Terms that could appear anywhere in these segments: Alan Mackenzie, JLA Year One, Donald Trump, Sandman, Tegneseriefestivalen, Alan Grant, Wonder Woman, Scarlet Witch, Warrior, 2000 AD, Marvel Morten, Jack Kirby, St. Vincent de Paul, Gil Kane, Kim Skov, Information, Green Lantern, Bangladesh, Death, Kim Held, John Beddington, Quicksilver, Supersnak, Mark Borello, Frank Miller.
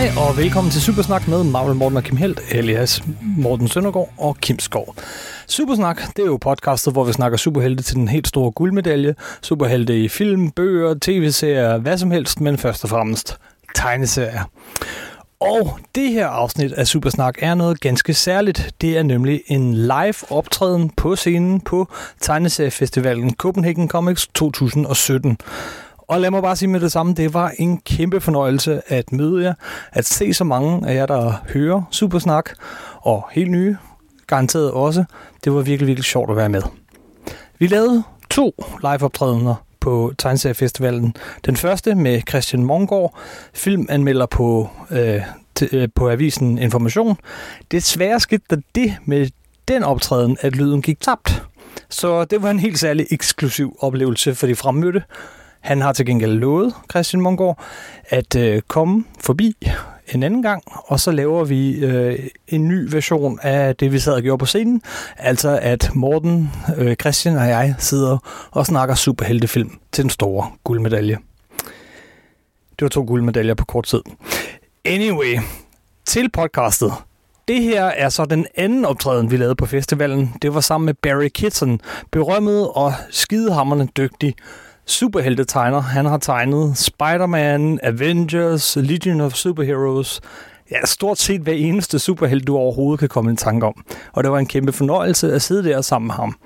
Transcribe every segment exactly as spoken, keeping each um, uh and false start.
Hej og velkommen til Supersnak med Marvel Morten og Kim Held, alias Morten Søndergaard og Kim Skov. Supersnak, det er jo podcastet, hvor vi snakker superhelte til den helt store guldmedalje. Superhelte i film, bøger, tv-serier, hvad som helst, men først og fremmest tegneserier. Og det her afsnit af Supersnak er noget ganske særligt. Det er nemlig en live optræden på scenen på Tegneseriefestivalen Copenhagen Comics to tusind og sytten. Og lad mig bare sige med det samme, det var en kæmpe fornøjelse at møde jer, at se så mange af jer, der hører Supersnak, og helt nye, garanteret også. Det var virkelig, virkelig sjovt at være med. Vi lavede to liveoptrædener på Tegneseriefestivalen. Den første med Christian Monggaard, filmanmelder på, øh, t- øh, på avisen Information. Desværre skete der det med den optræden, at lyden gik tabt. Så det var en helt særlig eksklusiv oplevelse for de fremmødte. Han har til gengæld lovet, Christian Monggaard, at øh, komme forbi en anden gang, og så laver vi øh, en ny version af det, vi sad og gjorde på scenen. Altså at Morten, øh, Christian og jeg sidder og snakker superheltefilm til den store guldmedalje. Det var to guldmedaljer på kort tid. Anyway, til podcastet. Det her er så den anden optræden, vi lavede på festivalen. Det var sammen med Barry Kitson, berømmet og skidehammerende dygtig superheltetegner. Han har tegnet Spider-Man, Avengers, Legion of Superheroes. Ja, stort set hver eneste superhelt, du overhovedet kan komme i tanke om. Og det var en kæmpe fornøjelse at sidde der sammen med ham.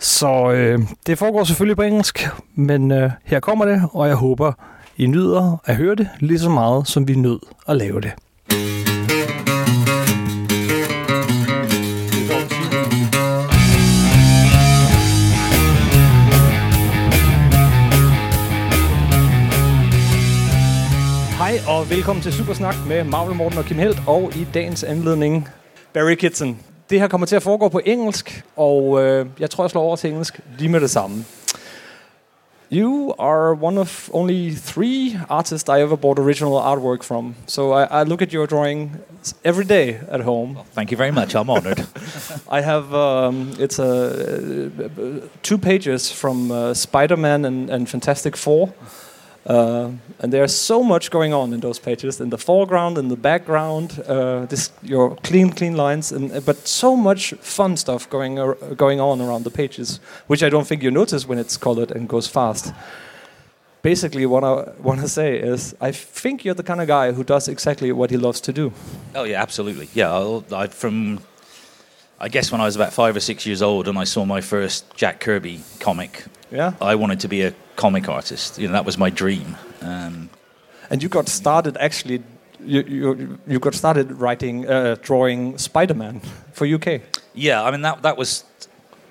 Så øh, det foregår selvfølgelig på engelsk, men øh, her kommer det, og jeg håber, I nyder at høre det lige så meget, som vi nød at lave det. Hej og velkommen til Supersnak med Marvel Morten og Kim Held, og i dagens anledning Barry Kitson. Det her kommer til at foregå på engelsk, og øh, jeg tror jeg slår over til engelsk lige med det samme. You are one of only three artists I ever bought original artwork from, so I, I look at your drawing every day at home. Well, thank you very much. I'm honored. I have um, it's a uh, two pages from uh, Spider-Man and, and Fantastic Four. Uh, and there's so much going on in those pages, in the foreground, in the background, uh, this, your clean, clean lines, and, but so much fun stuff going ar- going on around the pages, which I don't think you notice when it's colored and goes fast. Basically, what I want to say is, I think you're the kind of guy who does exactly what he loves to do. Oh yeah, absolutely. Yeah, I'll, I, from I guess when I was about five or six years old, and I saw my first Jack Kirby comic. Yeah, I wanted to be a comic artist. You know, that was my dream. Um, and you got started actually. You you you got started writing, uh, drawing Spider-Man for U K. Yeah, I mean that that was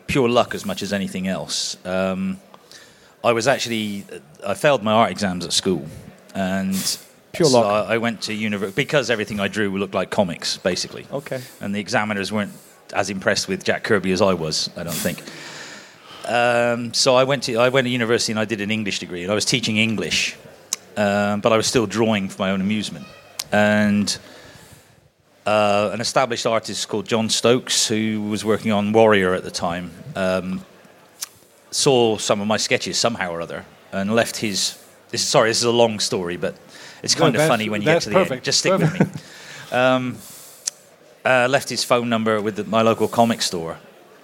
pure luck as much as anything else. Um, I was actually I failed my art exams at school, and pure so luck. I, I went to university because everything I drew looked like comics, basically. Okay. And the examiners weren't as impressed with Jack Kirby as I was, I don't think. Um, so I went to I went to university and I did an English degree and I was teaching English, um, but I was still drawing for my own amusement. And uh, an established artist called John Stokes, who was working on Warrior at the time, um, saw some of my sketches somehow or other and left his. This, sorry, this is a long story, but it's kind no, of funny when you get to the perfect. End. Just stick perfect. With me. Um, uh, left his phone number with the, my local comic store.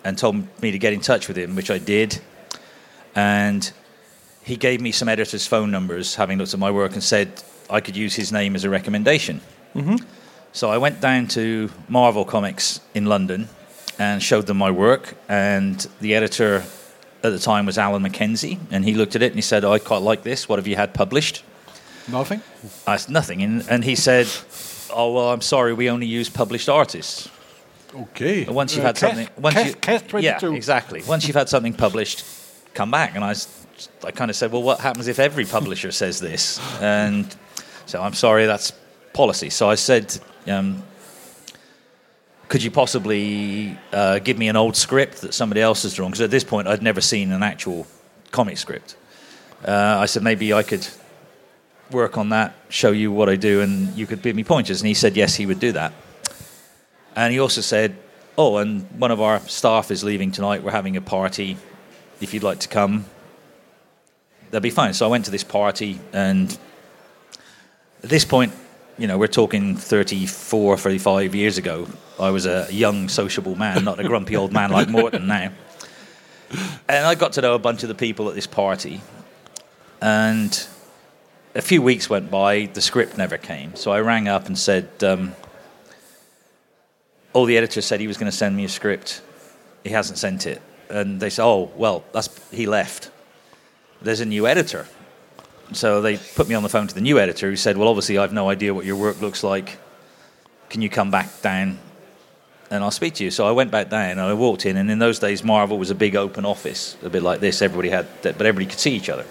And told me to get in touch with him, which I did. And he gave me some editors' phone numbers, having looked at my work, and said I could use his name as a recommendation. Mm-hmm. So I went down to Marvel Comics in London and showed them my work. And the editor at the time was Alan Mackenzie, and he looked at it and he said, oh, I quite like this. What have you had published? Nothing. I said, nothing. And, and he said, oh, well, I'm sorry, we only use published artists. Okay. But once you've uh, had Cath, something, once Cath, you, Cath twenty-two. Yeah, exactly. Once you've had something published, come back. And I, I kind of said, well, what happens if every publisher says this? And so I'm sorry, that's policy. So I said, um, could you possibly uh, give me an old script that somebody else has drawn? Because at this point, I'd never seen an actual comic script. Uh, I said maybe I could work on that, show you what I do, and you could give me pointers. And he said yes, he would do that. And he also said, oh, and one of our staff is leaving tonight. We're having a party. If you'd like to come, that'd be fine. So I went to this party. And at this point, you know, we're talking thirty-four, thirty-five years ago. I was a young, sociable man, not a grumpy old man like Morten now. And I got to know a bunch of the people at this party. And a few weeks went by, the script never came. So I rang up and said, um, oh, the editor said he was going to send me a script. He hasn't sent it. And they said, oh, well, that's he left. There's a new editor. So they put me on the phone to the new editor, who said, well, obviously, I've no idea what your work looks like. Can you come back down and I'll speak to you? So I went back down and I walked in. And in those days, Marvel was a big open office, a bit like this. Everybody had, but everybody could see each other.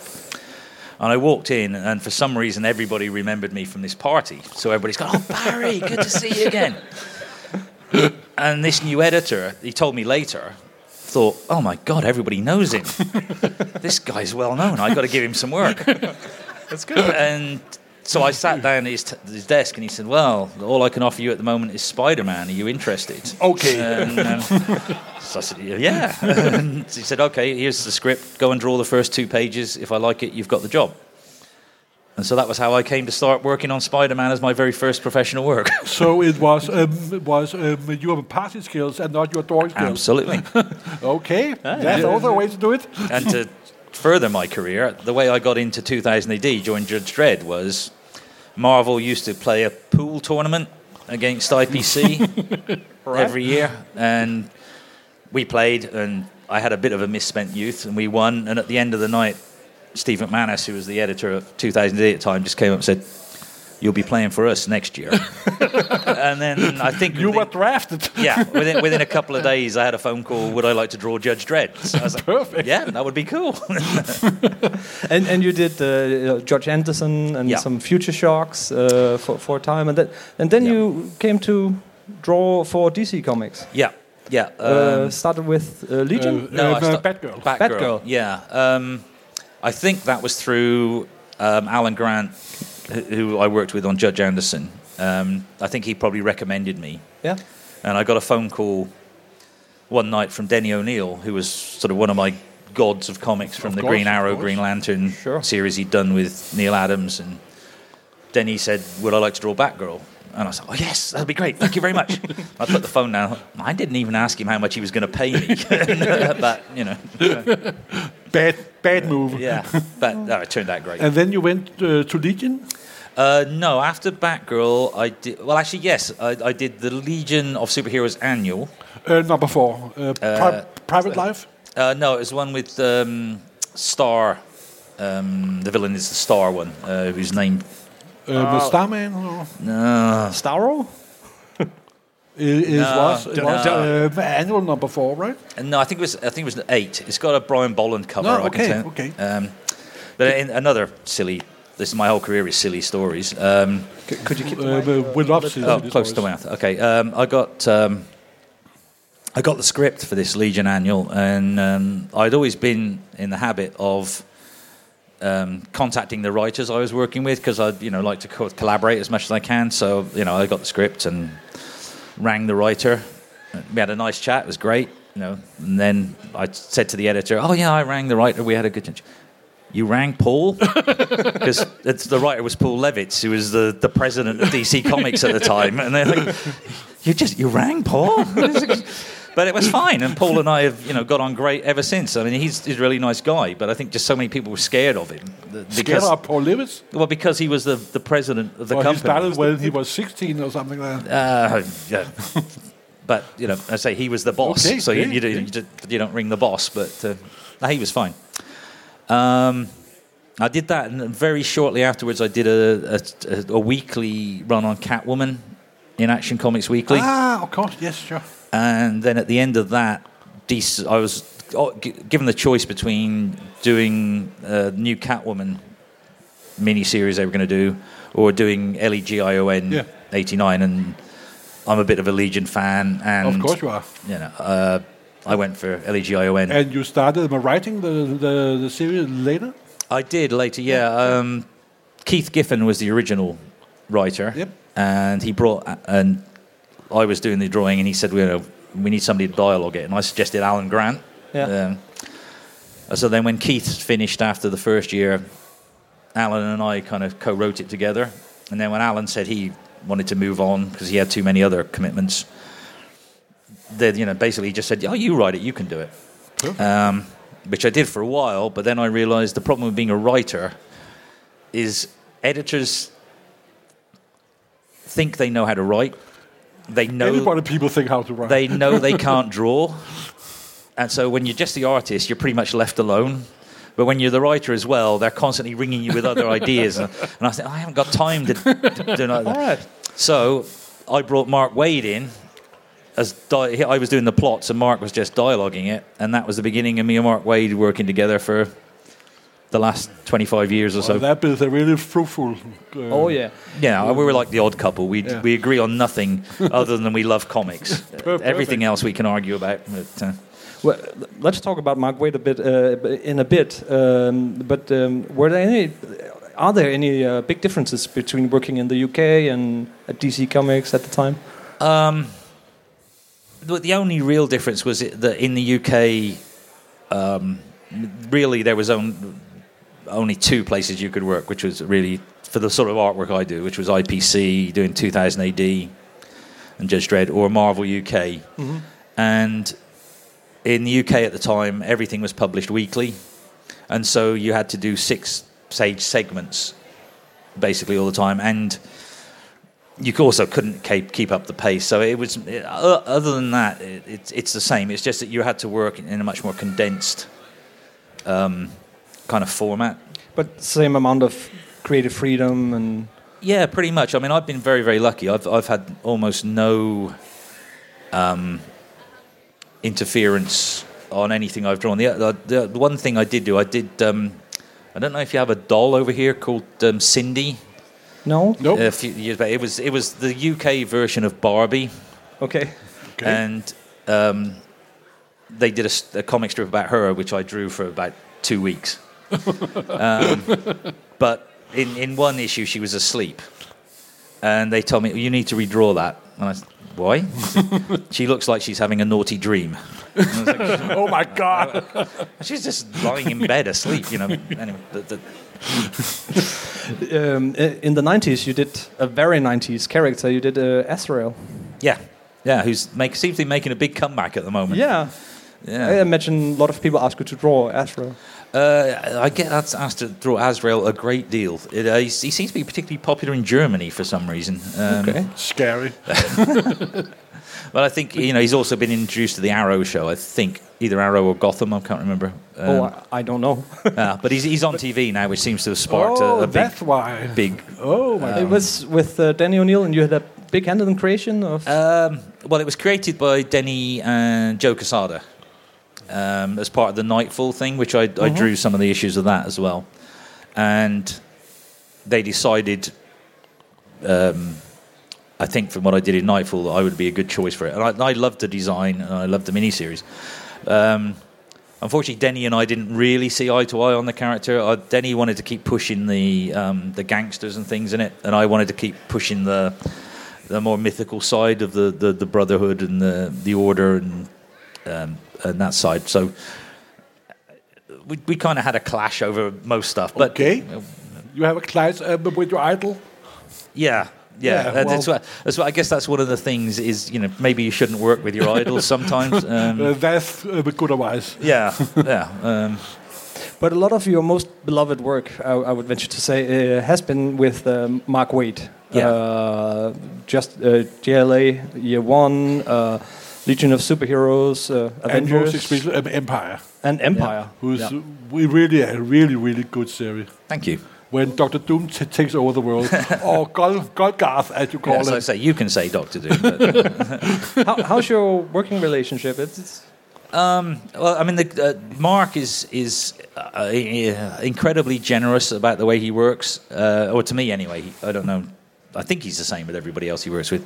And I walked in, and for some reason, everybody remembered me from this party. So everybody's gone, oh, Barry, good to see you again. And this new editor, he told me later, thought, oh, my God, everybody knows him. This guy's well-known. I've got to give him some work. That's good. And so I sat down at his, t- his desk, and he said, well, all I can offer you at the moment is Spider-Man. Are you interested? Okay. And, um, so I said, yeah. And he said, okay, here's the script. Go and draw the first two pages. If I like it, you've got the job. And so that was how I came to start working on Spider-Man as my very first professional work. So it was um, it was um, your party skills and not your drawing skills. Absolutely. Okay, yeah, that's yeah. Another way to do it. And to further my career, the way I got into two thousand A D, joined Judge Dredd, was Marvel used to play a pool tournament against I P C right. every year. And we played, and I had a bit of a misspent youth, and we won. And at the end of the night, Steve McManus, who was the editor of two thousand A D at the time, just came up and said, you'll be playing for us next year. And then I think... You within, were drafted. Yeah, within, within a couple of days, I had a phone call, would I like to draw Judge Dredd? So I was like, perfect. Yeah, that would be cool. and and you did uh, Judge Anderson and yeah. some Future Shocks uh, for, for a time. And, that, and then yeah. you came to draw for D C Comics. Yeah, yeah. Um, uh, started with uh, Legion? Uh, no, uh, I sta- Batgirl. Batgirl. Batgirl, yeah. Um, I think that was through um, Alan Grant, who I worked with on Judge Anderson. Um, I think he probably recommended me. Yeah. And I got a phone call one night from Denny O'Neil, who was sort of one of my gods of comics from of the course, Green Arrow, Green Lantern sure. series he'd done with Neil Adams. And Denny said, would I like to draw Batgirl? And I was like, oh, yes, that'll be great. Thank you very much. I put the phone down. I didn't even ask him how much he was going to pay me. But, you know. Bad bad move. Yeah, but no, it turned out great. And then you went uh, to Legion? Uh, no, after Batgirl, I did... Well, actually, yes, I, I did the Legion of Superheroes annual. Uh, number four. Uh, uh, pri- private uh, Life? Uh, no, it was one with um, Star. Um, the villain is the Star one, uh, whose name... Uh, uh, Starman? Or? No. Starro? it, it no, was, it was no. uh, annual number four, right? No, I think it was. I think it was eight. It's got a Brian Bolland cover. No, okay, I okay. Um, but in another silly. This is my whole career is silly stories. Um, C- could you keep? Uh, the mic, uh, we love uh, silly oh, stories. Close to my mouth. Okay, um, I got. Um, I got the script for this Legion annual, and um, I'd always been in the habit of. Um, contacting the writers I was working with because I'd you know like to co- collaborate as much as I can. So you know I got the script and rang the writer. We had a nice chat. It was great. You know, and then I said to the editor, "Oh yeah, I rang the writer. We had a good chat." You rang Paul because the writer was Paul Levitz, who was the, the president of D C Comics at the time, and they're like, "You just you rang Paul." But it was fine, and Paul and I have, you know, got on great ever since. I mean, he's, he's a really nice guy, but I think just so many people were scared of him. Because, scared of Paul Levitz? Well, because he was the, the president of the well, company. He started when he was sixteen or something like that. Uh, yeah. But, you know, I say he was the boss, okay, so okay, you, you, okay. You, you, you don't ring the boss, but uh, no, he was fine. Um, I did that, and very shortly afterwards I did a, a, a weekly run on Catwoman in Action Comics Weekly. Ah, of course, yes, sure. And then at the end of that, I was given the choice between doing a new Catwoman miniseries they were going to do or doing Legion yeah. eighty-nine. And I'm a bit of a Legion fan. And of course you are. You know, uh, I went for Legion. And you started writing the, the, the series later? I did later, yeah. yeah. Um, Keith Giffen was the original writer. Yep. And he brought... and. I was doing the drawing, and he said, well, we need somebody to dialogue it. And I suggested Alan Grant. Yeah. Um, so then when Keith finished after the first year, Alan and I kind of co-wrote it together. And then when Alan said he wanted to move on because he had too many other commitments. They, you know, basically just said, "Oh, you write it, you can do it," cool. um, which I did for a while. But then I realized the problem with being a writer is editors think they know how to write. They know. Everybody, people think how to write. They know they can't draw, and so when you're just the artist, you're pretty much left alone. But when you're the writer as well, they're constantly ringing you with other ideas. And, and I said, I haven't got time to, to do that. All right. So I brought Mark Waid in. As di- I was doing the plots and Mark was just dialoguing it. And that was the beginning of me and Mark Waid working together for the last twenty-five years or so. Oh, that is a really fruitful... Uh, oh, yeah. Yeah, we were like the odd couple. We yeah. we agree on nothing other than we love comics. Perfect. Everything else we can argue about. But, uh, well, let's talk about Mark Waid a bit uh, in a bit. Um, but um, were there any? Are there any uh, big differences between working in the U K and at D C Comics at the time? Um, the, the only real difference was that in the U K, um, really there was on, only two places you could work, which was really for the sort of artwork I do, which was I P C doing two thousand A D and Judge Dredd, or Marvel U K, mm-hmm. and in the U K at the time, everything was published weekly, and so you had to do six page segments basically all the time, and you also couldn't keep up the pace. So it was, other than that, it's it's the same. It's just that you had to work in a much more condensed um, kind of format, but same amount of creative freedom and yeah, pretty much. I mean, I've been very very lucky. I've I've had almost no. Um, interference on anything I've drawn. The, the, the one thing I did do, I did, um, I don't know if you have a doll over here called um, Cindy. No? Nope. A few years back. It was, it was the U K version of Barbie. Okay. Okay. And um, they did a, a comic strip about her, which I drew for about two weeks. um, but in, in one issue, she was asleep. And they told me, you need to redraw that. And I said, why? She looks like she's having a naughty dream. And I was like, oh my God. She's just lying in bed asleep, you know. Anyway, the, the. Um, in the nineties, you did a very nineties character. You did uh, Azrael. Yeah. Yeah, who seems to be making a big comeback at the moment. Yeah. yeah. I imagine a lot of people ask you to draw Azrael. Uh, I get asked to draw Azrael a great deal. It, uh, he, he seems to be particularly popular in Germany for some reason. Um, okay. Scary. Well, I think, you know, he's also been introduced to the Arrow show, I think. Either Arrow or Gotham, I can't remember. Um, oh, I don't know. uh, but he's he's on T V now, which seems to have sparked oh, a, a big... that's why. Big, oh, my um, God. It was with uh, Danny O'Neill, and you had a big hand in the creation of... Um, well, it was created by Denny and Joe Quesada. Um, as part of the KnightFall thing, which I, mm-hmm. I drew some of the issues of that as well. And they decided, um, I think from what I did in KnightFall, that I would be a good choice for it. And I, I loved the design, and I loved the miniseries. Um, unfortunately, Denny and I didn't really see eye to eye on the character. I, Denny wanted to keep pushing the um, the gangsters and things in it, and I wanted to keep pushing the the more mythical side of the, the, the brotherhood and the, the order and... Um, and that side, so we we kind of had a clash over most stuff. But okay, you have a clash uh, with your idol. Yeah, yeah. yeah uh, well. that's, what, that's what I guess that's one of the things is, you know, maybe you shouldn't work with your idols sometimes. Um, uh, that's uh, good advice. Yeah, yeah. Um, but a lot of your most beloved work, I, I would venture to say, uh, has been with uh, Mark Waid. Yeah. Uh, just uh, J L A Year One. Uh, Legion of Superheroes, uh, Avengers, and especially um, Empire, and Empire, yeah. who's yeah. we really a really really good series. Thank you. When Doctor Doom t- takes over the world, or Gol- Golgarth, as you call yeah, it. As I say, you can say Doctor Doom. But How, how's your working relationship? It's, it's um, well, I mean, the, uh, Mark is is uh, incredibly generous about the way he works, uh, or to me anyway. I don't know. I think he's the same with everybody else he works with.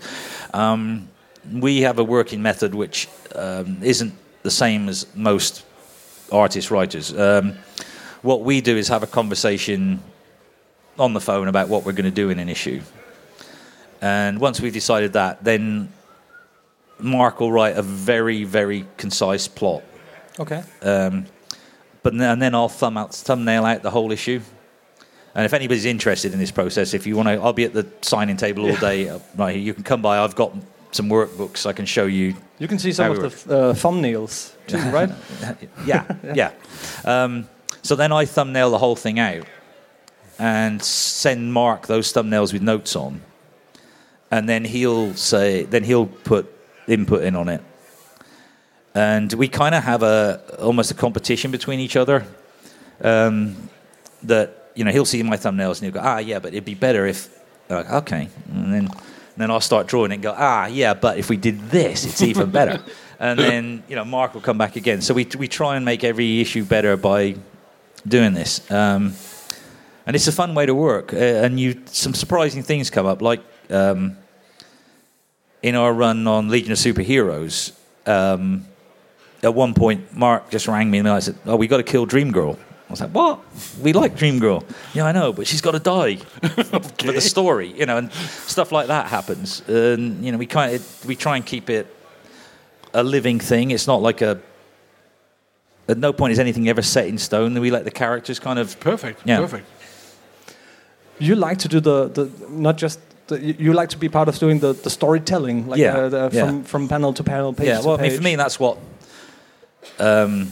Um, We have a working method which um, isn't the same as most artist writers. Um, what we do is have a conversation on the phone about what we're going to do in an issue. And once we've decided that, then Mark will write a very, very concise plot. Okay. Um, but and then I'll thumb out, thumbnail out the whole issue. And if anybody's interested in this process, if you want to, I'll be at the signing table all yeah. day. Right here, you can come by. I've got some workbooks I can show you. You can see some of the uh, thumbnails, too, right? yeah, yeah. yeah. Um, so then I thumbnail the whole thing out and send Mark those thumbnails with notes on, and then he'll say, then he'll put input in on it, and we kind of have a almost a competition between each other. Um, that. You know, he'll see my thumbnails and he'll go, ah, yeah, but it'd be better if... Like, okay. And then and then I'll start drawing it and go, ah, yeah, but if we did this, it's even better. And then, you know, Mark will come back again. So we we try and make every issue better by doing this. Um, and it's a fun way to work. Uh, and you some surprising things come up. Like um, in our run on Legion of Superheroes, um, at one point, Mark just rang me and I said, oh, we got to kill Dream Girl. I was like, what? We like Dream Girl. Yeah, I know, but she's got to die okay. for the story, you know, and stuff like that happens. And, you know, we kind of, we try and keep it a living thing. It's not like a... At no point is anything ever set in stone. We let the characters kind of... Perfect, yeah. perfect. You like to do the... the not just... The, you like to be part of doing the, the storytelling, like yeah, uh, the, yeah. from, from panel to panel, page yeah, well, to page. I mean, for me, that's what, um,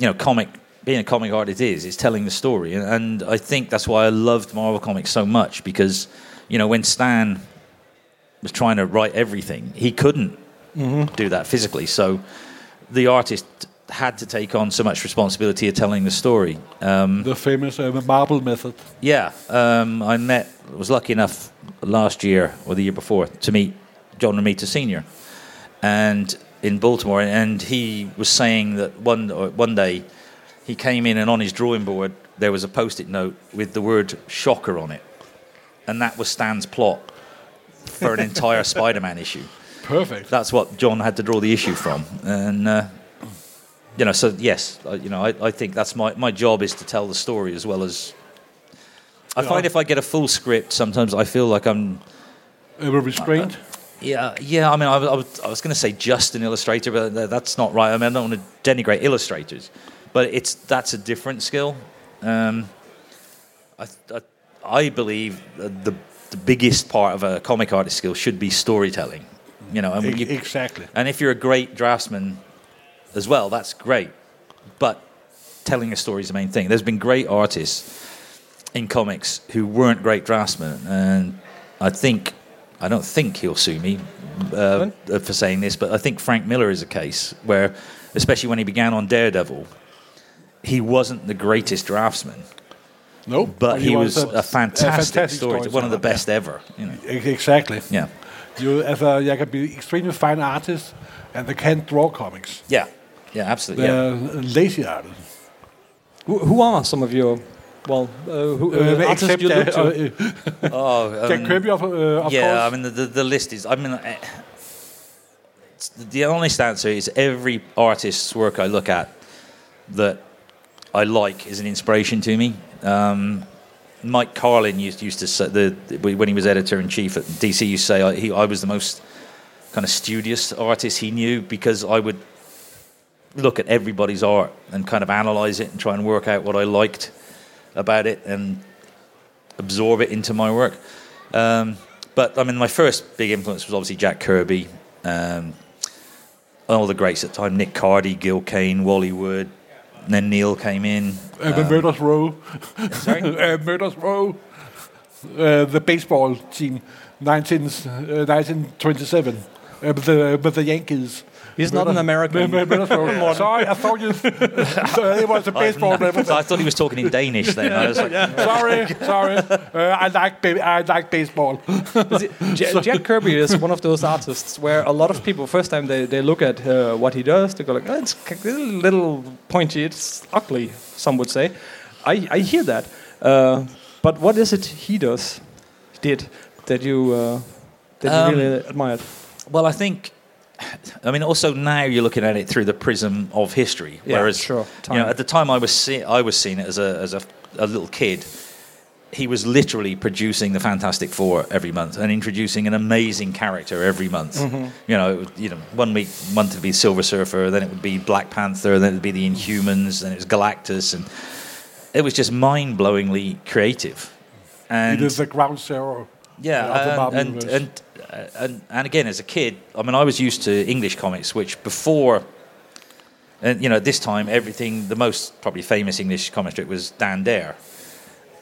you know, comic... Being a comic artist is, it's telling the story. And I think that's why I loved Marvel Comics so much because, you know, when Stan was trying to write everything, he couldn't mm-hmm. do that physically. So the artist had to take on so much responsibility of telling the story. Um, the famous uh, Marvel method. Yeah. Um, I met, was lucky enough last year or the year before to meet John Romita Senior And in Baltimore, and he was saying that one one day, he came in and on his drawing board there was a post-it note with the word shocker on it. And that was Stan's plot for an entire Spider-Man issue. Perfect. That's what John had to draw the issue from. And, uh, you know, so yes, I, you know, I, I think that's my, my job is to tell the story as well as... I yeah. find if I get a full script, sometimes I feel like I'm... Over-restrained? Uh, yeah, yeah. I mean, I, I was, I was going to say just an illustrator, but that's not right. I mean, I don't want to denigrate illustrators. But it's that's a different skill. Um, I, I, I believe the the biggest part of a comic artist skill should be storytelling. You know, and you, exactly. And if you're a great draftsman as well, that's great. But telling a story is the main thing. There's been great artists in comics who weren't great draftsmen, and I think I don't think he'll sue me uh, for saying this, but I think Frank Miller is a case where, especially when he began on Daredevil. He wasn't the greatest draftsman. No, nope. But he, he was, was a, a fantastic, fantastic story, one of the best yeah. ever. You know. Exactly. Yeah. You as a you can be extremely fine artist, and they can't draw comics. Yeah. Yeah, absolutely. They're yeah. lazy artists. Who, who are some of your well uh, who, uh, uh, artists you look to? Uh, uh, oh, um, Jack Kirby, of, uh, of yeah, course. Yeah, I mean the, the the list is. I mean, uh, the honest answer is every artist's work I look at that. I like is an inspiration to me. Um, Mike Carlin used, used to say the, the, when he was editor in chief at D C, used to say I, he, I was the most kind of studious artist he knew because I would look at everybody's art and kind of analyze it and try and work out what I liked about it and absorb it into my work. Um, but I mean, my first big influence was obviously Jack Kirby, um, all the greats at the time: Nick Cardy, Gil Kane, Wally Wood. And then Neil came in. Uh, the um, Murder's Row. Sorry? uh, Murder's Row. Uh, the baseball team, nineteen twenty-seven uh, with, the, with the Yankees. He's Murder, not an American. Murder's Row. Sorry, I thought you... So it was a baseball... I, no, so I thought he was talking in Danish then. I was like, sorry, sorry. Uh, I, like ba- I like baseball. See, J- Jack Kirby is one of those artists where a lot of people, first time they, they look at uh, what he does, they go like, oh, it's a little pointy, it's ugly, some would say. I, I hear that. Uh, but what is it he does, did, that you, uh, that um, you really admired? Well, I think... I mean, also now you're looking at it through the prism of history. Yeah, whereas, sure. You know, at the time I was see- I was seeing it as a as a, a little kid. He was literally producing the Fantastic Four every month and introducing an amazing character every month. Mm-hmm. You know, it was, you know, one week month would be Silver Surfer, then it would be Black Panther, then it would be the Inhumans, then it was Galactus, and it was just mind-blowingly creative. And it is the ground zero. Yeah, and and, and and and again, as a kid, I mean, I was used to English comics, which before, and you know, this time everything, the most probably famous English comic strip was Dan Dare,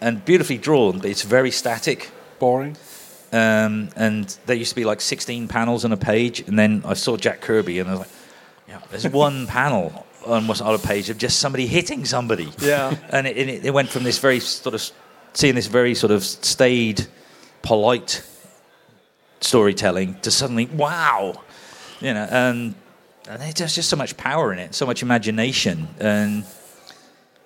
and beautifully drawn, but it's very static, boring. Um, and there used to be like sixteen panels on a page, and then I saw Jack Kirby, and I was like, yeah, there's one panel on what's on a page of just somebody hitting somebody. Yeah, and it, it, it went from this very sort of seeing this very sort of staid, polite storytelling to suddenly, wow, you know, and, and there's just, just so much power in it, so much imagination, and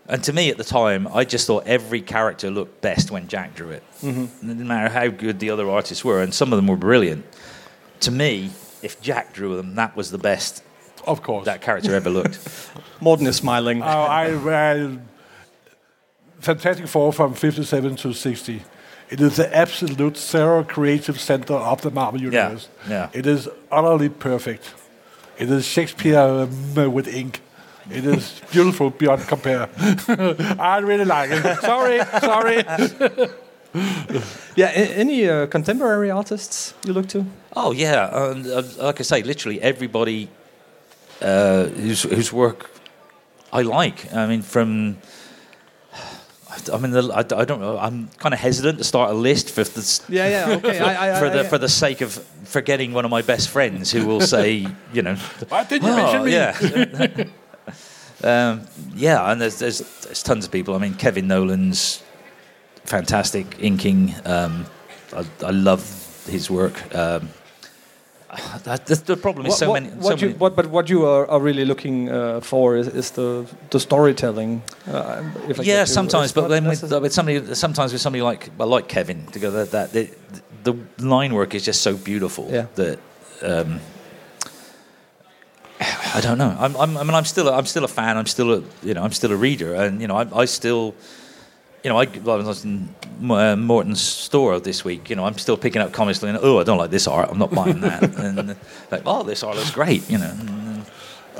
and to me at the time, I just thought every character looked best when Jack drew it, mm-hmm. no matter how good the other artists were, and some of them were brilliant. To me, if Jack drew them, that was the best. Of course, that character ever looked. Morten is smiling. Oh, I, I Fantastic Four from fifty-seven to sixty. It is the absolute zero creative center of the Marvel Universe. Yeah, yeah. It is utterly perfect. It is Shakespeare um, with ink. It is beautiful beyond compare. I really like it. Sorry, sorry. Yeah, any uh, contemporary artists you look to? Oh, yeah. Uh, like I say, literally everybody uh, whose, whose work I like. I mean, from... I mean, the, I, I don't know. I'm kind of hesitant to start a list for the yeah, yeah, okay. for, I, I, for the I, I, for the sake of forgetting one of my best friends who will say, you know, why did you oh, mention me? Yeah, um, yeah. And there's, there's there's tons of people. I mean, Kevin Nolan's fantastic inking. Um, I, I love his work. Um, The, the problem is so what, many. So what you, many what, but what you are, are really looking uh, for is, is the the storytelling. Uh, if I yeah, sometimes. But then with, with somebody, sometimes with somebody like well, like Kevin, to go that, that the, the line work is just so beautiful yeah. that um, I don't know. I'm, I'm, I mean, I'm still, a, I'm still a fan. I'm still, a, you know, I'm still a reader, and you know, I, I still. You know, I, I was in uh, Morton's store this week. You know, I'm still picking up comics. And, oh, I don't like this art. I'm not buying that. And like, oh, this art looks great. You know.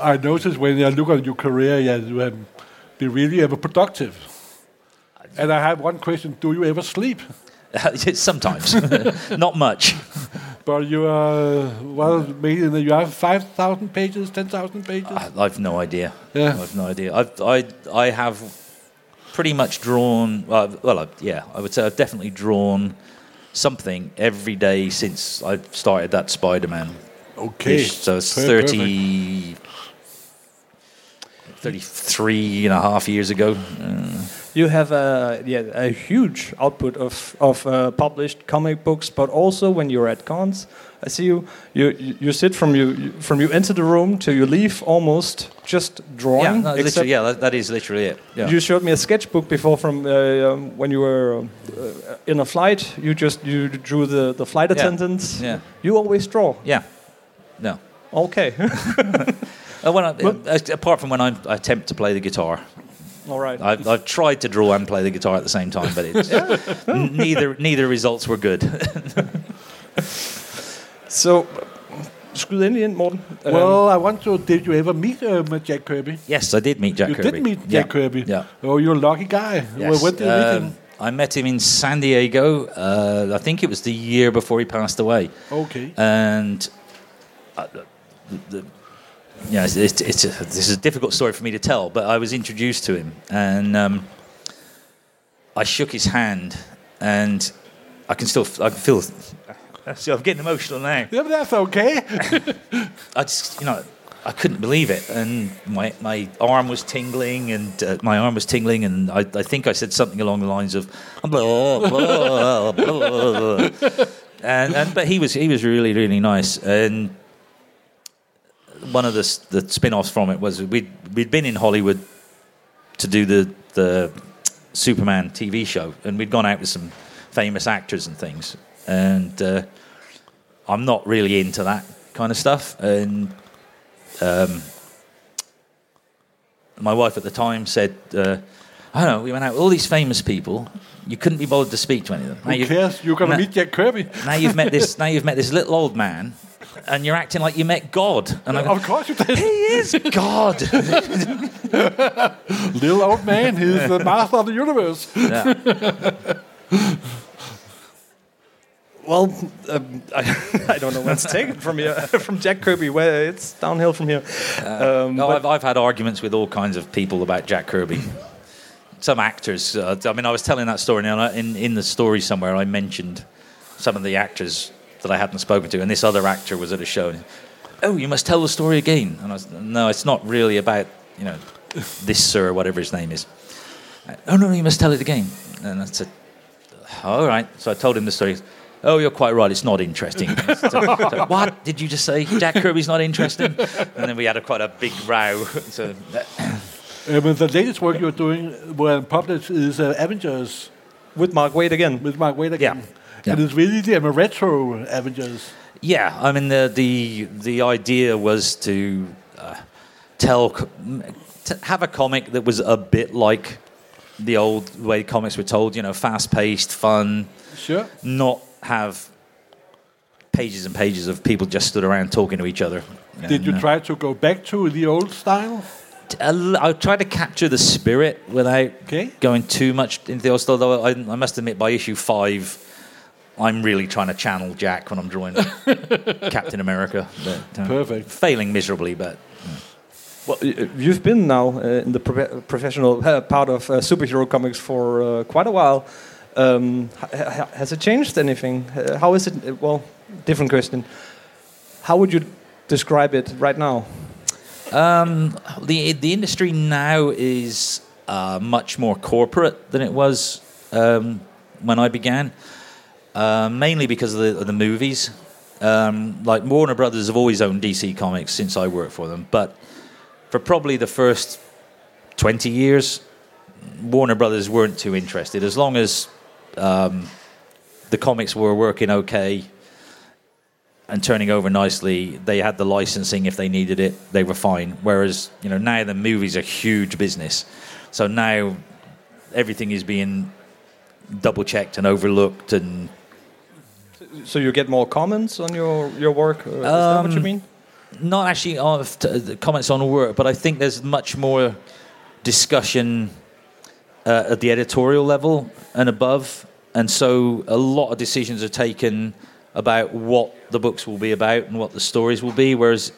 I noticed when I look at your career, yeah, you have been really ever productive. And I have one question: do you ever sleep? Sometimes, not much. But you are well. Maybe you have five thousand pages, ten thousand pages. I, I've no idea. Yeah, I've no idea. I've, I I have. Pretty much drawn. Uh, well, uh, yeah, I would say I've definitely drawn something every day since I started that Spider-Man. Okay, so it's thirty, thirty-three and a half years ago. Uh, you have a yeah a huge output of of uh, published comic books, but also when you're at cons, I see you you you sit from you from you enter the room till you leave almost just drawing. Yeah, no, literally, yeah, that, that is literally it. Yeah. You showed me a sketchbook before from uh, um, when you were um, uh, in a flight. You just you drew the the flight attendants. Yeah, yeah. You always draw. Yeah, no. Okay. uh, when I, uh, apart from when I attempt to play the guitar. All right. I've, I've tried to draw and play the guitar at the same time, but it's yeah. n- neither neither results were good. So, screw in the end, Morten. Um, well, I want to. Did you ever meet uh, Jack Kirby? Yes, I did meet Jack you Kirby. You did meet yeah. Jack Kirby. Yeah. Oh, you're a lucky guy. Yes. Well, when did you meet him? I met him in San Diego. Uh, I think it was the year before he passed away. Okay. And. Uh, the, the, Yeah, it's, it's, it's a, this is a difficult story for me to tell, but I was introduced to him, and um, I shook his hand, and I can still, I can feel. So I'm getting emotional now. Yeah, but that's okay. I just, you know, I couldn't believe it, and my my arm was tingling, and uh, my arm was tingling, and I, I think I said something along the lines of blah blah blah blah, and, and but he was he was really really nice and. One of the the spin-offs from it was we'd we'd been in Hollywood to do the the Superman T V show, and we'd gone out with some famous actors and things. And uh, I'm not really into that kind of stuff. And um, my wife at the time said, uh, "I don't know. We went out with all these famous people. You couldn't be bothered to speak to any of them. Now Who cares? You're going to meet Jack Kirby. Now you've met this. Now you've met this little old man." and you're acting like you met God. And I go, of course you did. He is God. Little old man, he's the master of the universe. Yeah. Well, um, I, I don't know where to take it from here, from Jack Kirby. Where it's downhill from here. Uh, um, no, I've, I've had arguments with all kinds of people about Jack Kirby. Some actors. Uh, I mean, I was telling that story, and I, in in the story somewhere, I mentioned some of the actors that I hadn't spoken to, and this other actor was at a show. And, oh, you must tell the story again. And I was, no, it's not really about, you know, this sir or whatever his name is. Oh no, you must tell it again. And I said, all right. So I told him the story. Oh, you're quite right. It's not interesting. So, so, what did you just say? Jack Kirby's not interesting? And then we had a, quite a big row. So, uh, but the latest work you're doing, well, published, is uh, Avengers with Mark Waid again. With Mark Waid again. Yeah. Yeah. And it's really the um, retro Avengers. Yeah, I mean the the the idea was to uh, tell to have a comic that was a bit like the old way comics were told. You know, fast paced, fun. Sure. Not have pages and pages of people just stood around talking to each other. Did you uh, try to go back to the old style? I tried to capture the spirit without okay. going too much into the old style. Though I, I must admit, by issue five, I'm really trying to channel Jack when I'm drawing Captain America. But, uh, Perfect. Failing miserably, but... Yeah. Well, you've been now uh, in the pro- professional uh, part of uh, superhero comics for uh, quite a while. Um, ha- has it changed anything? How is it? Well, different question. How would you describe it right now? Um, the the industry now is uh, much more corporate than it was um, when I began, uh, mainly because of the, of the movies. Um, like Warner Brothers have always owned D C Comics since I worked for them, but for probably the first twenty years, Warner Brothers weren't too interested. As long as Um, the comics were working okay and turning over nicely, they had the licensing if they needed it, they were fine. Whereas, you know, now the movies are huge business. So now everything is being double checked and overlooked, and so you get more comments on your, your work? Is um, that what you mean? Not actually uh, the comments on work, but I think there's much more discussion Uh, at the editorial level and above, and so a lot of decisions are taken about what the books will be about and what the stories will be, whereas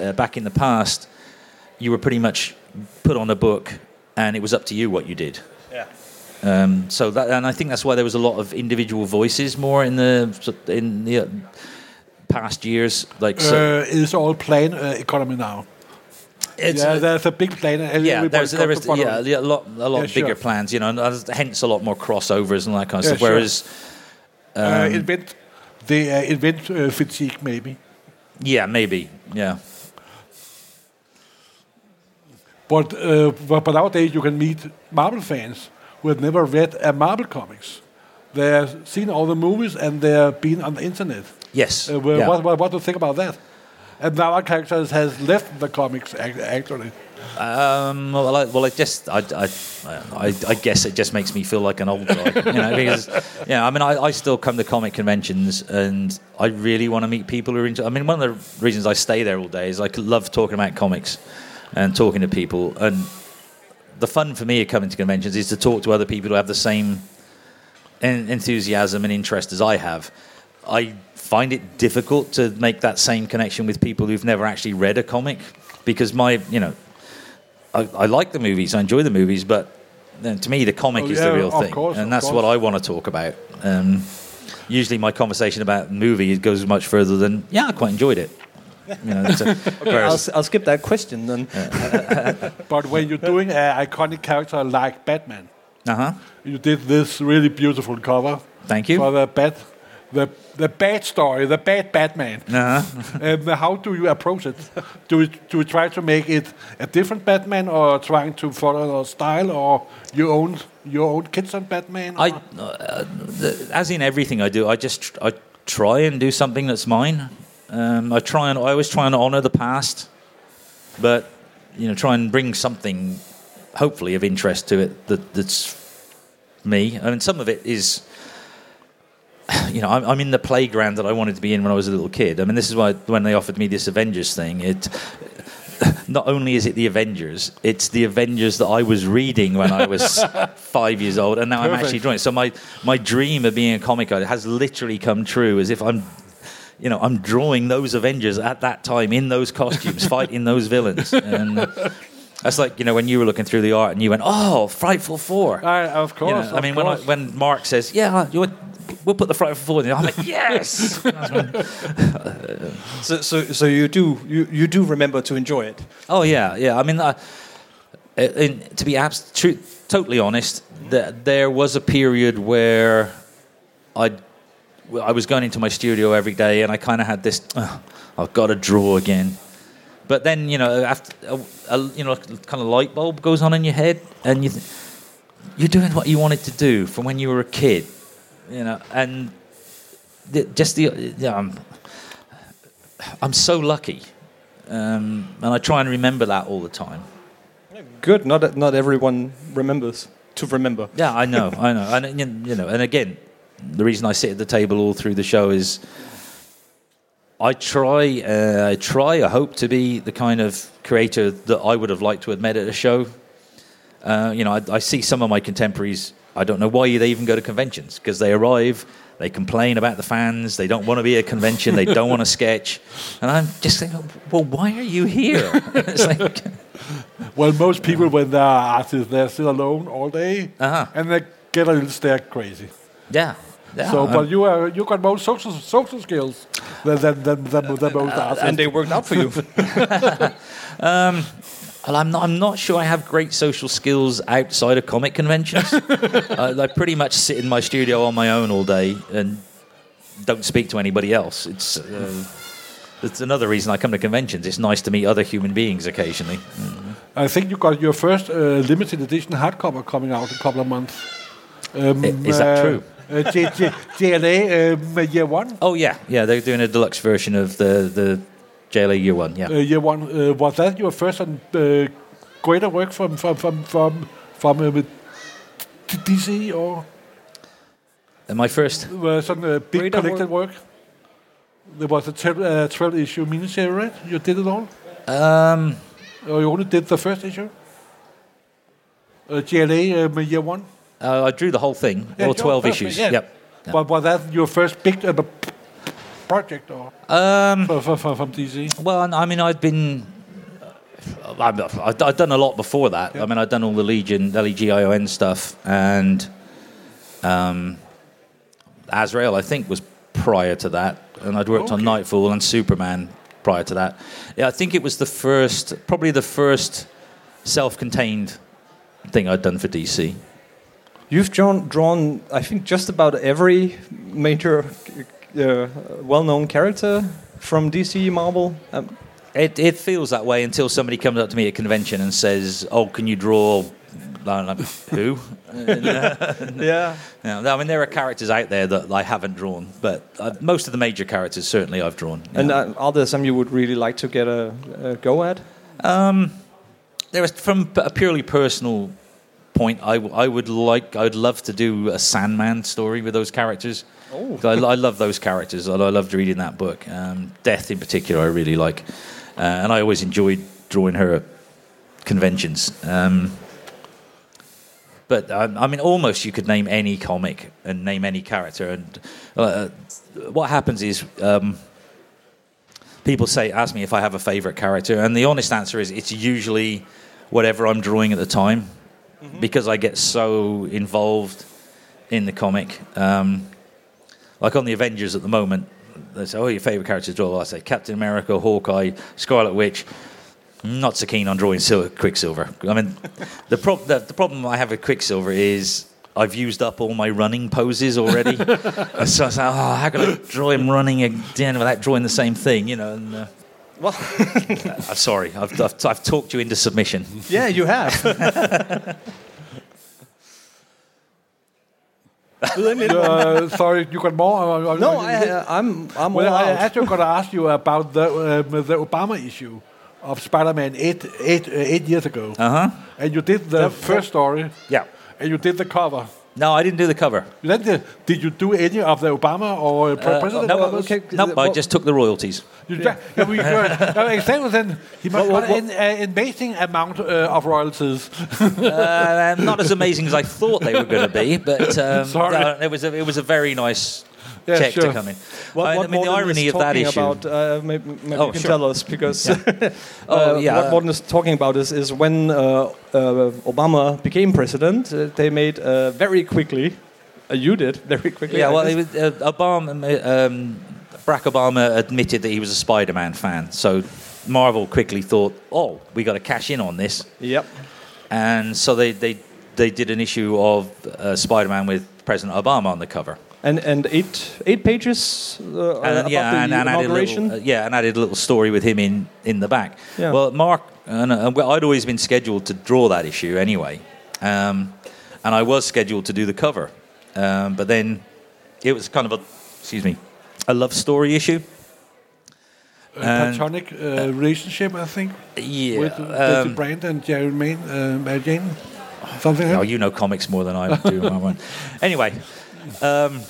uh, back in the past you were pretty much put on a book and it was up to you what you did. Yeah. Um, so that, and I think that's why there was a lot of individual voices more in the in the uh, past years. Like, so uh, it's all plain uh, economy now. It's, yeah, there's a big plan. Yeah, there's, there is, yeah, a lot, a lot yeah, bigger sure. plans, you know, and hence a lot more crossovers and that kind of yeah, stuff. Sure. Whereas, um, uh, invent the uh, invent uh, fatigue, maybe. Yeah, maybe. Yeah. But uh, but nowadays you can meet Marvel fans who have never read a Marvel comics. They've seen all the movies and they've been on the internet. Yes. Uh, well, yeah. what, what what do you think about that? And now our character has left the comics, actually. Um, well, I, well, I just, I, I, I, I guess it just makes me feel like an old guy, you know. Because, you know, I mean, I, I still come to comic conventions, and I really want to meet people who are into. I mean, one of the reasons I stay there all day is I love talking about comics and talking to people. And the fun for me of coming to conventions is to talk to other people who have the same enthusiasm and interest as I have. I find it difficult to make that same connection with people who've never actually read a comic, because my, you know, I, I like the movies, I enjoy the movies, but then to me the comic oh, is yeah, the real thing, course, and that's course. what I want to talk about. Um, usually my conversation about movie goes much further than yeah, I quite enjoyed it. You know, a, okay, I'll, I'll skip that question then. Yeah. But when you're doing an iconic character like Batman, uh-huh. you did this really beautiful cover. Thank you for the Bat. The the bad story, the bad Batman. Uh-huh. um, how do you approach it? Do you, do you try to make it a different Batman, or trying to follow a style, or your own your own Kitson Batman? I, uh, the, as in everything I do, I just tr- I try and do something that's mine. Um, I try and I always try and honor the past, but you know, try and bring something, hopefully, of interest to it that that's me. I mean, some of it is. you know, I'm, I'm in the playground that I wanted to be in when I was a little kid. I mean, this is why when they offered me this Avengers thing, it... Not only is it the Avengers, it's the Avengers that I was reading when I was five years old, and now Perfect. I'm actually drawing. So my, my dream of being a comic artist has literally come true, as if I'm, you know, I'm drawing those Avengers at that time in those costumes, fighting those villains. And that's like, you know, when you were looking through the art and you went, "Oh, Frightful Four." Uh, of course. You know, of I mean, course. when I, when Mark says, "Yeah, you're." We'll put the Frightful Four in. I'm like, yes. so, so, so you do, you, you do remember to enjoy it. Oh yeah, yeah. I mean, uh, in, to be abs- tr- totally honest, th- there was a period where I, I was going into my studio every day, and I kind of had this, oh, I've got to draw again. But then, you know, after a, a, you know, kind of light bulb goes on in your head, and you, th- you're doing what you wanted to do from when you were a kid. You know, and the, just the, yeah, I'm, I'm so lucky, um, and I try and remember that all the time. Good, not not everyone remembers to remember. Yeah, I know, I know, and you know, and again, the reason I sit at the table all through the show is I try, uh, I try, I hope to be the kind of creator that I would have liked to have met at a show. Uh, you know, I, I see some of my contemporaries. I don't know why they even go to conventions, because they arrive, they complain about the fans, they don't want to be at a convention, they don't want to sketch. And I'm just thinking, well, why are you here? It's like, well, most people, yeah. when they're artists, they're still alone all day, uh-huh. and they get a little stir crazy. Yeah. yeah. So, um, but you are, you got most social social skills than, than, than, than, than, than most uh, artists. And they worked out for you. um Well, I'm not, I'm not sure I have great social skills outside of comic conventions. I, I pretty much sit in my studio on my own all day and don't speak to anybody else. It's, uh, it's another reason I come to conventions. It's nice to meet other human beings occasionally. Mm-hmm. I think you got your first uh, limited edition hardcover coming out in a couple of months. Um, Is that uh, true? Uh, J- J- J L A um, Year One? Oh, yeah. Yeah, they're doing a deluxe version of the... the J L A Year One, yeah. Uh, year One, uh, was that your first and uh, greater work from from from from, from uh, D C or? And my first. Uh, some uh, big greater collected work? work. There was a twelve, uh, twelve issue miniseries, right? You did it all. Um. Or you only did the first issue. Uh, J L A um, Year One. Uh, I drew the whole thing, yeah, all twelve perfect, issues. Yeah. Yep. But yep. was that your first big? Uh, project or um, from D C? Well, I mean, I'd been... I'd done a lot before that. Yeah. I mean, I'd done all the Legion, L E G I O N stuff, and um, Azrael, I think, was prior to that, and I'd worked okay. on KnightFall and Superman prior to that. Yeah, I think it was the first, probably the first self-contained thing I'd done for D C. You've drawn, drawn I think, just about every major... Uh, well-known character from D C, Marvel? Um, it, it feels that way until somebody comes up to me at a convention and says, oh, can you draw... Like, who? yeah. yeah. I mean, there are characters out there that I haven't drawn, but uh, most of the major characters certainly I've drawn. Yeah. And uh, are there some you would really like to get a, a go at? Um, there is, from a purely personal point, I, w- I would like, I'd love to do a Sandman story with those characters. Oh. I, I love those characters. I, I loved reading that book. Um, Death, in particular, I really like, uh, and I always enjoyed drawing her at conventions. Um, but I, I mean, almost you could name any comic and name any character. And uh, what happens is um, people say, ask me if I have a favorite character, and the honest answer is it's usually whatever I'm drawing at the time, mm-hmm. because I get so involved in the comic. Um, Like on the Avengers at the moment, they say, oh, your favourite characters draw. Well, I say Captain America, Hawkeye, Scarlet Witch. Not so keen on drawing Sil- Quicksilver. I mean, the, prob- the, the problem I have with Quicksilver is I've used up all my running poses already. So I say, oh, how can I draw him running again without drawing the same thing, you know? And, uh, well, I'm sorry, I've, I've, I've talked you into submission. Yeah, you have. uh, sorry, you got more? No, no I, uh, I'm. I'm well, I actually got to ask you about the um, the Obama issue of Spider-Man eight, eight, uh, eight years ago. Uh huh. And you did the, the first story. Yeah. And you did the cover. No, I didn't do the cover. You didn't do, did you do any of the Obama or uh, president? Uh, no, okay, no the, I just took the royalties. You yeah. yeah, we uh, explain then. He must what, what, what? an uh, amazing amount uh, of royalties. uh, not as amazing as I thought they were going to be, but um, Sorry. No, it was a, it was a very nice. Yeah, check sure. to come in. What, I, what I mean, Morten the irony of that issue. About, uh, maybe maybe oh, you can sure. tell us because yeah. oh, uh, yeah. what Morten is talking about is is when uh, uh, Obama became president, uh, they made uh, very quickly. Uh, you did very quickly. Yeah, well, it was, uh, Obama, um, Barack Obama admitted that he was a Spider-Man fan, so Marvel quickly thought, "Oh, we got to cash in on this." Yep. And so they they they did an issue of uh, Spider-Man with President Obama on the cover. And and eight eight pages uh, and, about yeah, the and, and inauguration. Added a little, uh, yeah, and added a little story with him in, in the back. Yeah. Well, Mark and uh, well, I'd always been scheduled to draw that issue anyway, um, and I was scheduled to do the cover, um, but then it was kind of a excuse me a love story issue. A platonic uh, relationship, I think. Yeah, with, um, with Brand and Jerry Main, uh, Mary Jane, something. Oh, no, you know comics more than I do. I anyway. Um,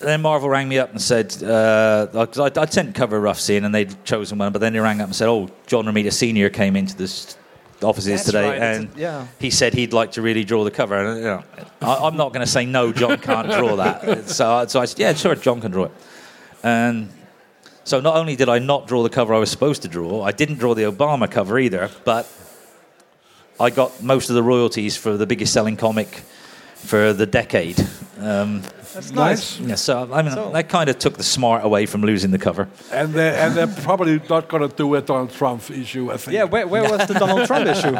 then Marvel rang me up and said, uh, I'd, I'd sent cover roughs in and they'd chosen one, but then they rang up and said, oh, John Romita Senior came into this offices That's today right. and yeah. he said he'd like to really draw the cover. And you know, I, I'm not going to say, no, John can't draw that. so, so I said, yeah, sure, John can draw it. And so not only did I not draw the cover I was supposed to draw, I didn't draw the Obama cover either, but I got most of the royalties for the biggest selling comic for the decade. Um, That's nice. Yeah, so I mean, so. that kind of took the smart away from losing the cover. And they're, and they're probably not going to do a Donald Trump issue, I think. Yeah, where, where was the Donald Trump issue?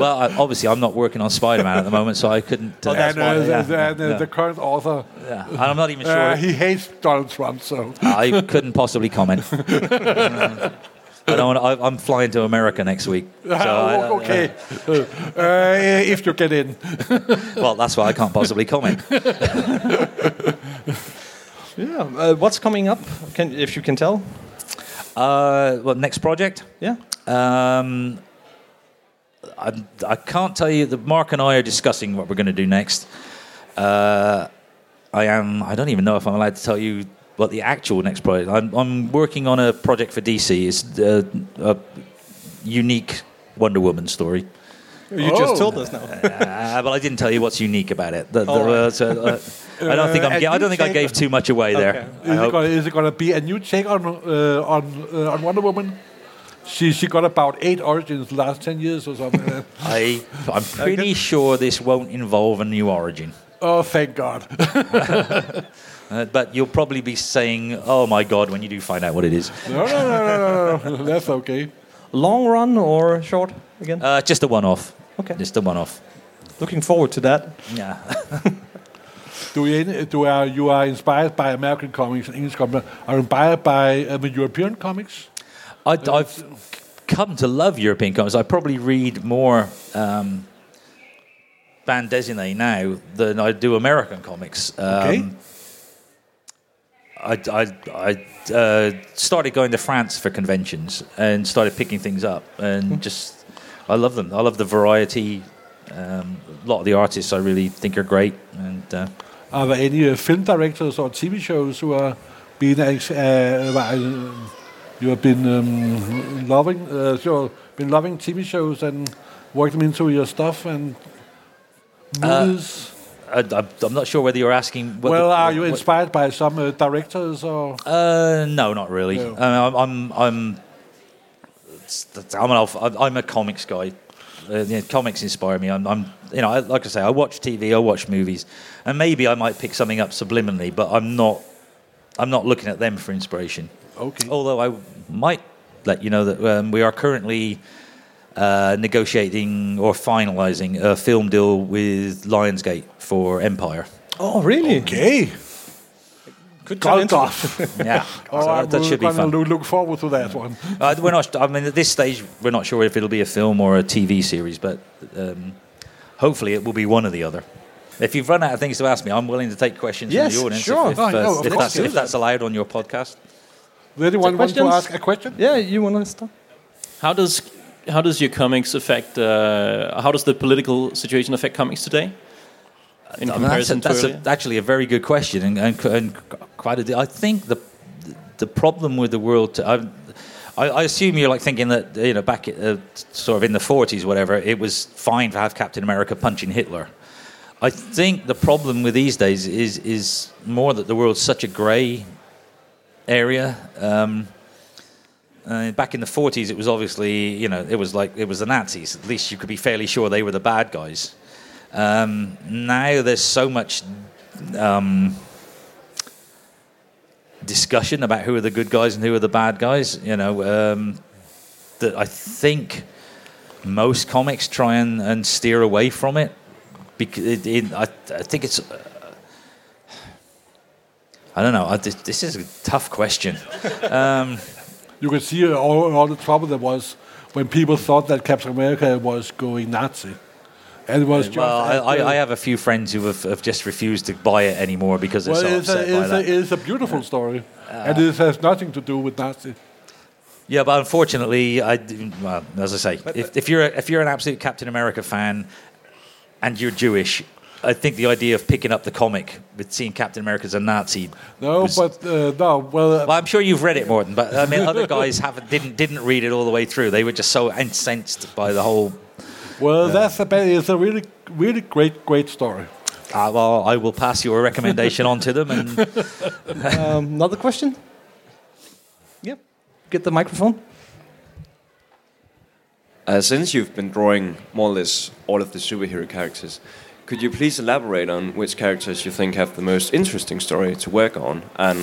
Well, I, obviously, I'm not working on Spider-Man at the moment, so I couldn't... Uh, oh, and, uh, why, yeah, the, yeah, the, yeah. the current author... Yeah. And I'm not even sure... Uh, he hates Donald Trump, so... I couldn't possibly comment. um, I don't want to, I'm flying to America next week. So I, okay. Uh, uh, if you get in. Well, that's why I can't possibly comment. yeah. Uh, what's coming up? Can, if you can tell. Uh, well, next project. Yeah. Um, I, I can't tell you. That Mark and I are discussing what we're going to do next. Uh, I am. I don't even know if I'm allowed to tell you. But the actual next project, I'm, I'm working on a project for D C. It's uh, a unique Wonder Woman story. You oh. just told us now. uh, but I didn't tell you what's unique about it. The, the, uh, so, uh, I don't think I'm. Uh, ga- I don't think I gave too much away okay. there. Is it going to be a new take on uh, on uh, on Wonder Woman? She she got about eight origins the last ten years or something. Like that. I I'm pretty okay. sure this won't involve a new origin. Oh, thank God. Uh, but you'll probably be saying, oh, my God, when you do find out what it is. No, no, no, no, no. That's okay. Long run or short again? Uh, just a one-off. Okay. Just a one-off. Looking forward to that. Yeah. do you, do uh, you are inspired by American comics and English comics. Are you inspired by uh, European comics? I, uh, I've come to love European comics. I probably read more... Um, band designee now than I do American comics. Um, okay. I, I, I uh, started going to France for conventions and started picking things up, and mm. just I love them. I love the variety. Um, a lot of the artists I really think are great. And uh, are there any uh, film directors or T V shows who are being ex- uh, you have been um, loving? Uh, so been loving T V shows and worked them into your stuff and. Uh, I, I'm not sure whether you're asking. What well, the, are you what, inspired by some uh, directors or? Uh, no, not really. No. Uh, I'm, I'm, I'm, I'm, an, I'm a comics guy. Uh, you know, comics inspire me. I'm, I'm, you know, I, like I say, I watch T V, I watch movies, and maybe I might pick something up subliminally, but I'm not, I'm not looking at them for inspiration. Okay. Although I might let you know that um, we are currently. Uh, negotiating or finalizing a film deal with Lionsgate for Empire. Oh, really? Okay. Good time. Yeah. Oh, so that, that should be fun. Look forward to that one. uh, we're not. I mean, at this stage, we're not sure if it'll be a film or a T V series, but um, hopefully, it will be one or the other. If you've run out of things to ask me, I'm willing to take questions yes, from the audience. Sure. If, if, uh, no, if, that's, if that's allowed on your podcast. Does anyone want to ask a question? Yeah, you want to start? How does How does your comics affect? Uh, how does the political situation affect comics today? in comparison that's, to that's a, actually a very good question, and, and, and quite a deal. I think the the problem with the world. To, I, I assume you're like thinking that, you know, back uh, sort of in the forties, whatever, it was fine to have Captain America punching Hitler. I think the problem with these days is is more that the world's such a grey area. Um, uh, back in the forties, it was obviously, you know, it was like it was the Nazis. At least you could be fairly sure they were the bad guys. Um, now there's so much. Um, discussion about who are the good guys and who are the bad guys, you know, um, that I think most comics try and, and steer away from it, because it, it, I, I think it's uh, I don't know I, this, this is a tough question. Um, you can see all, all the trouble there was when people thought that Captain America was going Nazi. And was well, I, I have a few friends who have, have just refused to buy it anymore because they're well, so upset a, by a, that. It is a beautiful story, uh, and it has nothing to do with Nazi. Yeah, but unfortunately, I, well, as I say, but, if, if you're a, if you're an absolute Captain America fan and you're Jewish, I think the idea of picking up the comic with seeing Captain America as a Nazi. No, was, but uh, no. Well, uh, well, I'm sure you've read it, Morten. But I mean, other guys haven't didn't didn't read it all the way through. They were just so incensed by the whole. Well, yeah. that's a it's a really, really great, great story. Uh, well, I will pass your recommendation on to them. And um, another question? Yep. Get the microphone. Uh, since you've been drawing more or less all of the superhero characters, could you please elaborate on which characters you think have the most interesting story to work on, and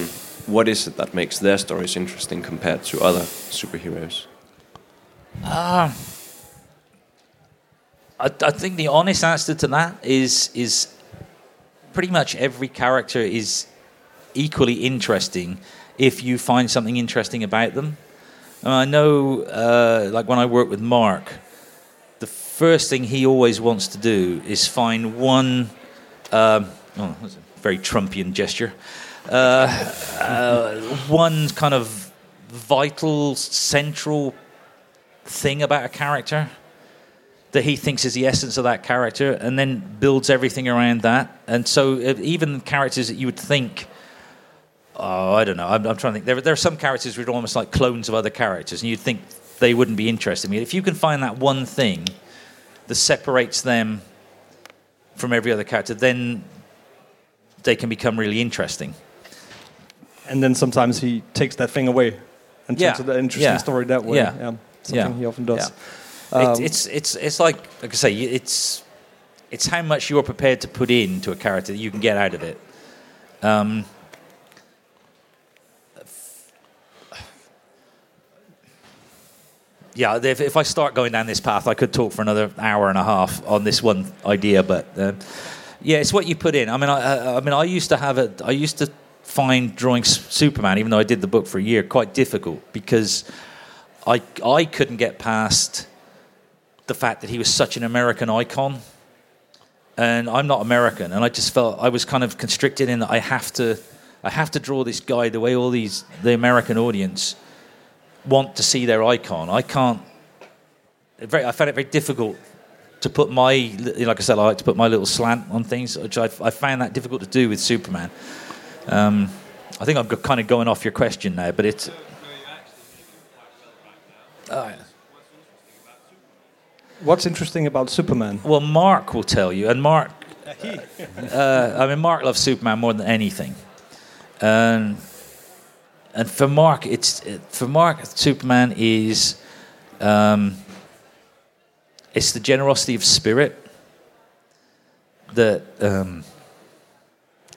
what is it that makes their stories interesting compared to other superheroes? Ah... Uh. I, I think the honest answer to that is is pretty much every character is equally interesting if you find something interesting about them. And I know, uh, like when I work with Mark, the first thing he always wants to do is find one. Um, oh, that's a very Trumpian gesture. Uh, uh, one kind of vital, central thing about a character that he thinks is the essence of that character, and then builds everything around that. And so even characters that you would think, oh, I don't know, I'm, I'm trying to think. There, there are some characters which are almost like clones of other characters, and you'd think they wouldn't be interested. I mean, if you can find that one thing that separates them from every other character, then they can become really interesting. And then sometimes he takes that thing away and yeah. turns it an interesting yeah. story that way. Yeah. Yeah. Something yeah. he often does. Yeah. It, it's it's it's like like I say it's it's how much you're prepared to put into a character that you can get out of it. Um, yeah, if, if I start going down this path, I could talk for another hour and a half on this one idea. But uh, yeah, it's what you put in. I mean, I, I mean, I used to have a, I used to find drawing Superman, even though I did the book for a year, quite difficult because I I couldn't get past the fact that he was such an American icon, and I'm not American, and I just felt I was kind of constricted in that I have to, I have to draw this guy the way all these the American audience want to see their icon. I can't. Very, I found it very difficult to put my, like I said, I like to put my little slant on things, which I I found that difficult to do with Superman. Um, I think I'm kind of going off your question now, but it's. Oh, yeah. What's interesting about Superman? Well, Mark will tell you, and Mark, uh, uh, I mean, Mark loves Superman more than anything, um, and for Mark, it's for Mark, Superman is, um, it's the generosity of spirit that, um,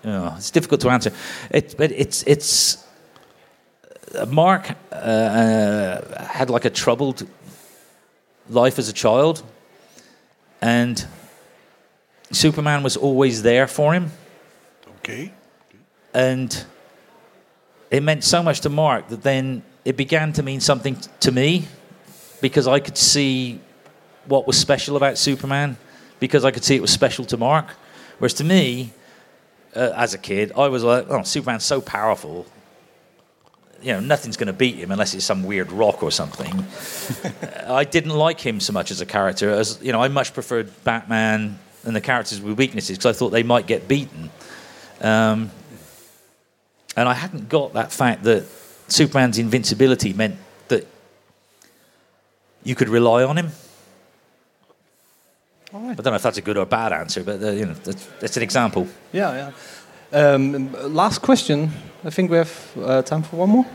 oh, it's difficult to answer. It, but it's it's. Mark uh, uh, had like a troubled life as a child, and Superman was always there for him. Okay. And it meant so much to Mark that then it began to mean something t- to me, because I could see what was special about Superman, because I could see it was special to Mark. Whereas to me, uh, as a kid, I was like, oh, Superman's so powerful. You know, nothing's going to beat him unless it's some weird rock or something. I didn't like him so much as a character. As you know, I much preferred Batman, and the characters with weaknesses, because I thought they might get beaten. Um, and I hadn't got that fact that Superman's invincibility meant that you could rely on him. All right. I don't know if that's a good or a bad answer, but uh, you know, that's, that's an example. Yeah, yeah. Um, last question. I think we have uh, time for one more.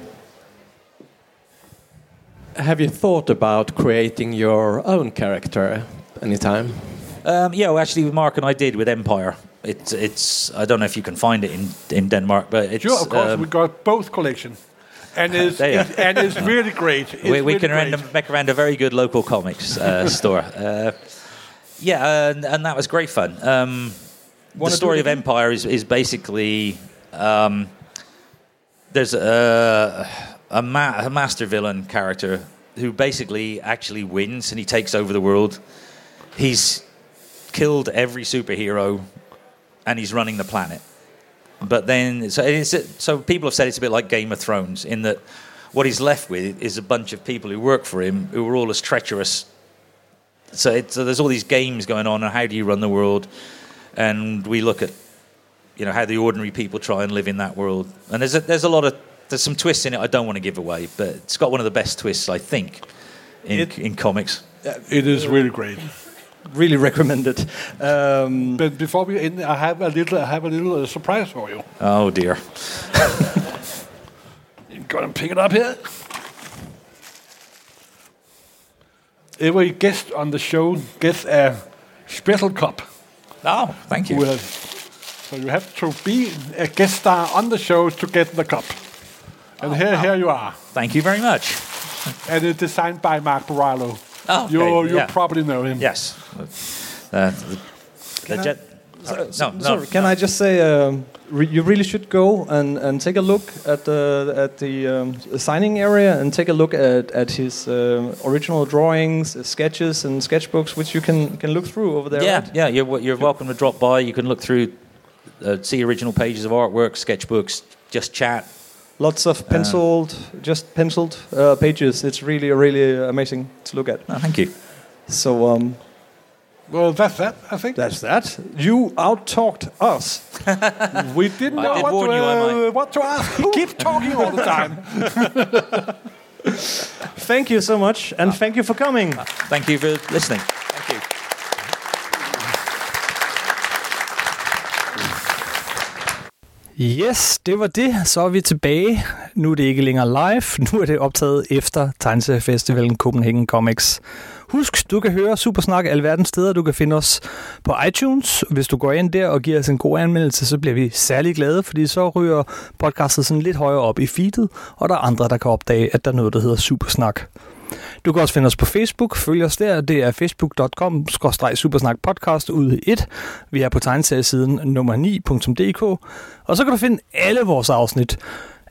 Have you thought about creating your own character anytime? Um, yeah, well, actually, Mark and I did with Empire. It's, it's. I don't know if you can find it in, in Denmark, but it's. Sure, of course, um, we got both collections. And it's, it's and it's really great. It's we we really can great. Random, make around a very good local comics uh, store. Uh, yeah, uh, and, and that was great fun. Um, the story of Empire is is basically um, there's a a, ma- a master villain character who basically actually wins and he takes over the world. He's killed every superhero and he's running the planet. But then, so, it's, so people have said it's a bit like Game of Thrones in that what he's left with is a bunch of people who work for him who are all as treacherous. So, it, so there's all these games going on, and how do you run the world? And we look at, you know, how the ordinary people try and live in that world. And there's a, there's a lot of there's some twists in it. I don't want to give away, but it's got one of the best twists I think in it, in comics. It is really great. Really recommended. Um, but before we end, I have a little, I have a little uh, surprise for you. Oh dear! You're gonna pick it up here. Every guest on the show gets a special cup. Oh, thank you. Well, so you have to be a guest star on the show to get the cup. And oh, here, wow. here you are. Thank you very much. And it's designed by Mark Borello. Oh, okay. You you yeah. probably know him. Yes. Uh, the, the jet. I, sorry, no, no, sorry. No. Can I just say um, re- you really should go and, and take a look at the at the um, signing area and take a look at at his uh, original drawings, uh, sketches, and sketchbooks, which you can, can look through over there. Yeah, right? yeah. You're you're welcome to drop by. You can look through, uh, see original pages of artwork, sketchbooks, just chat. Lots of penciled, uh, just penciled uh, pages. It's really, really amazing to look at. Oh, thank you. So, um, well, that's that. I think that's that. You out-talked us. We didn't know did what, to, you, uh, what to ask. Keep talking all the time. Thank you so much, and thank you for coming. Uh, thank you for listening. Thank you. Yes, det var det. Så er vi tilbage. Nu er det ikke længere live. Nu er det optaget efter Tegneseriefestivalen Copenhagen Comics. Husk, du kan høre Supersnak alverdens steder. Du kan finde os på iTunes. Hvis du går ind der og giver os en god anmeldelse, så bliver vi særlig glade, fordi så ryger podcastet sådan lidt højere op i feedet, og der er andre, der kan opdage, at der er noget, der hedder Supersnak. Du kan også finde os på Facebook. Følg os der. Det er facebook dot com slash supersnak podcast ude i et. Vi er på tegneseriesiden nummer ni punktum d k. Og så kan du finde alle vores afsnit.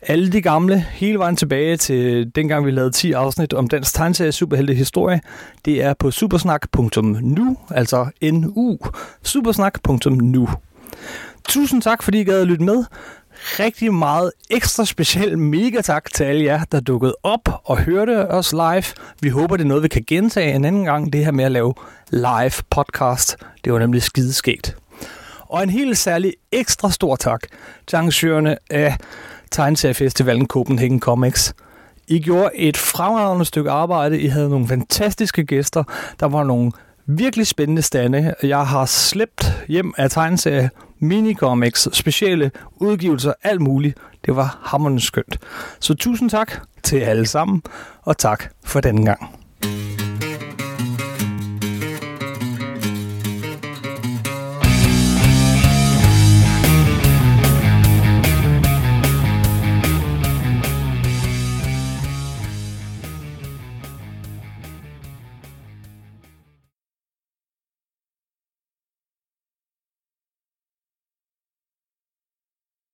Alle de gamle, hele vejen tilbage til dengang vi lavede ti afsnit om dansk tegneserie superheltehistorie. Det er på supersnak punktum nu, altså N U. supersnak punktum nu. Tusind tak, fordi I gad at lytte med. Rigtig meget ekstra speciel mega tak til alle jer, der dukkede op og hørte os live. Vi håber, det er noget, vi kan gentage en anden gang, det her med at lave live podcast. Det var nemlig skideskægt. Og en helt særlig ekstra stor tak til arrangørerne af Tegneseriefestivalen Copenhagen Comics. I gjorde et fremragende stykke arbejde. I havde nogle fantastiske gæster. Der var nogle virkelig spændende stande. Jeg har slæbt hjem af tegneserie, minicomics, specielle udgivelser, alt muligt. Det var hammerende skønt. Så tusind tak til alle sammen, og tak for denne gang.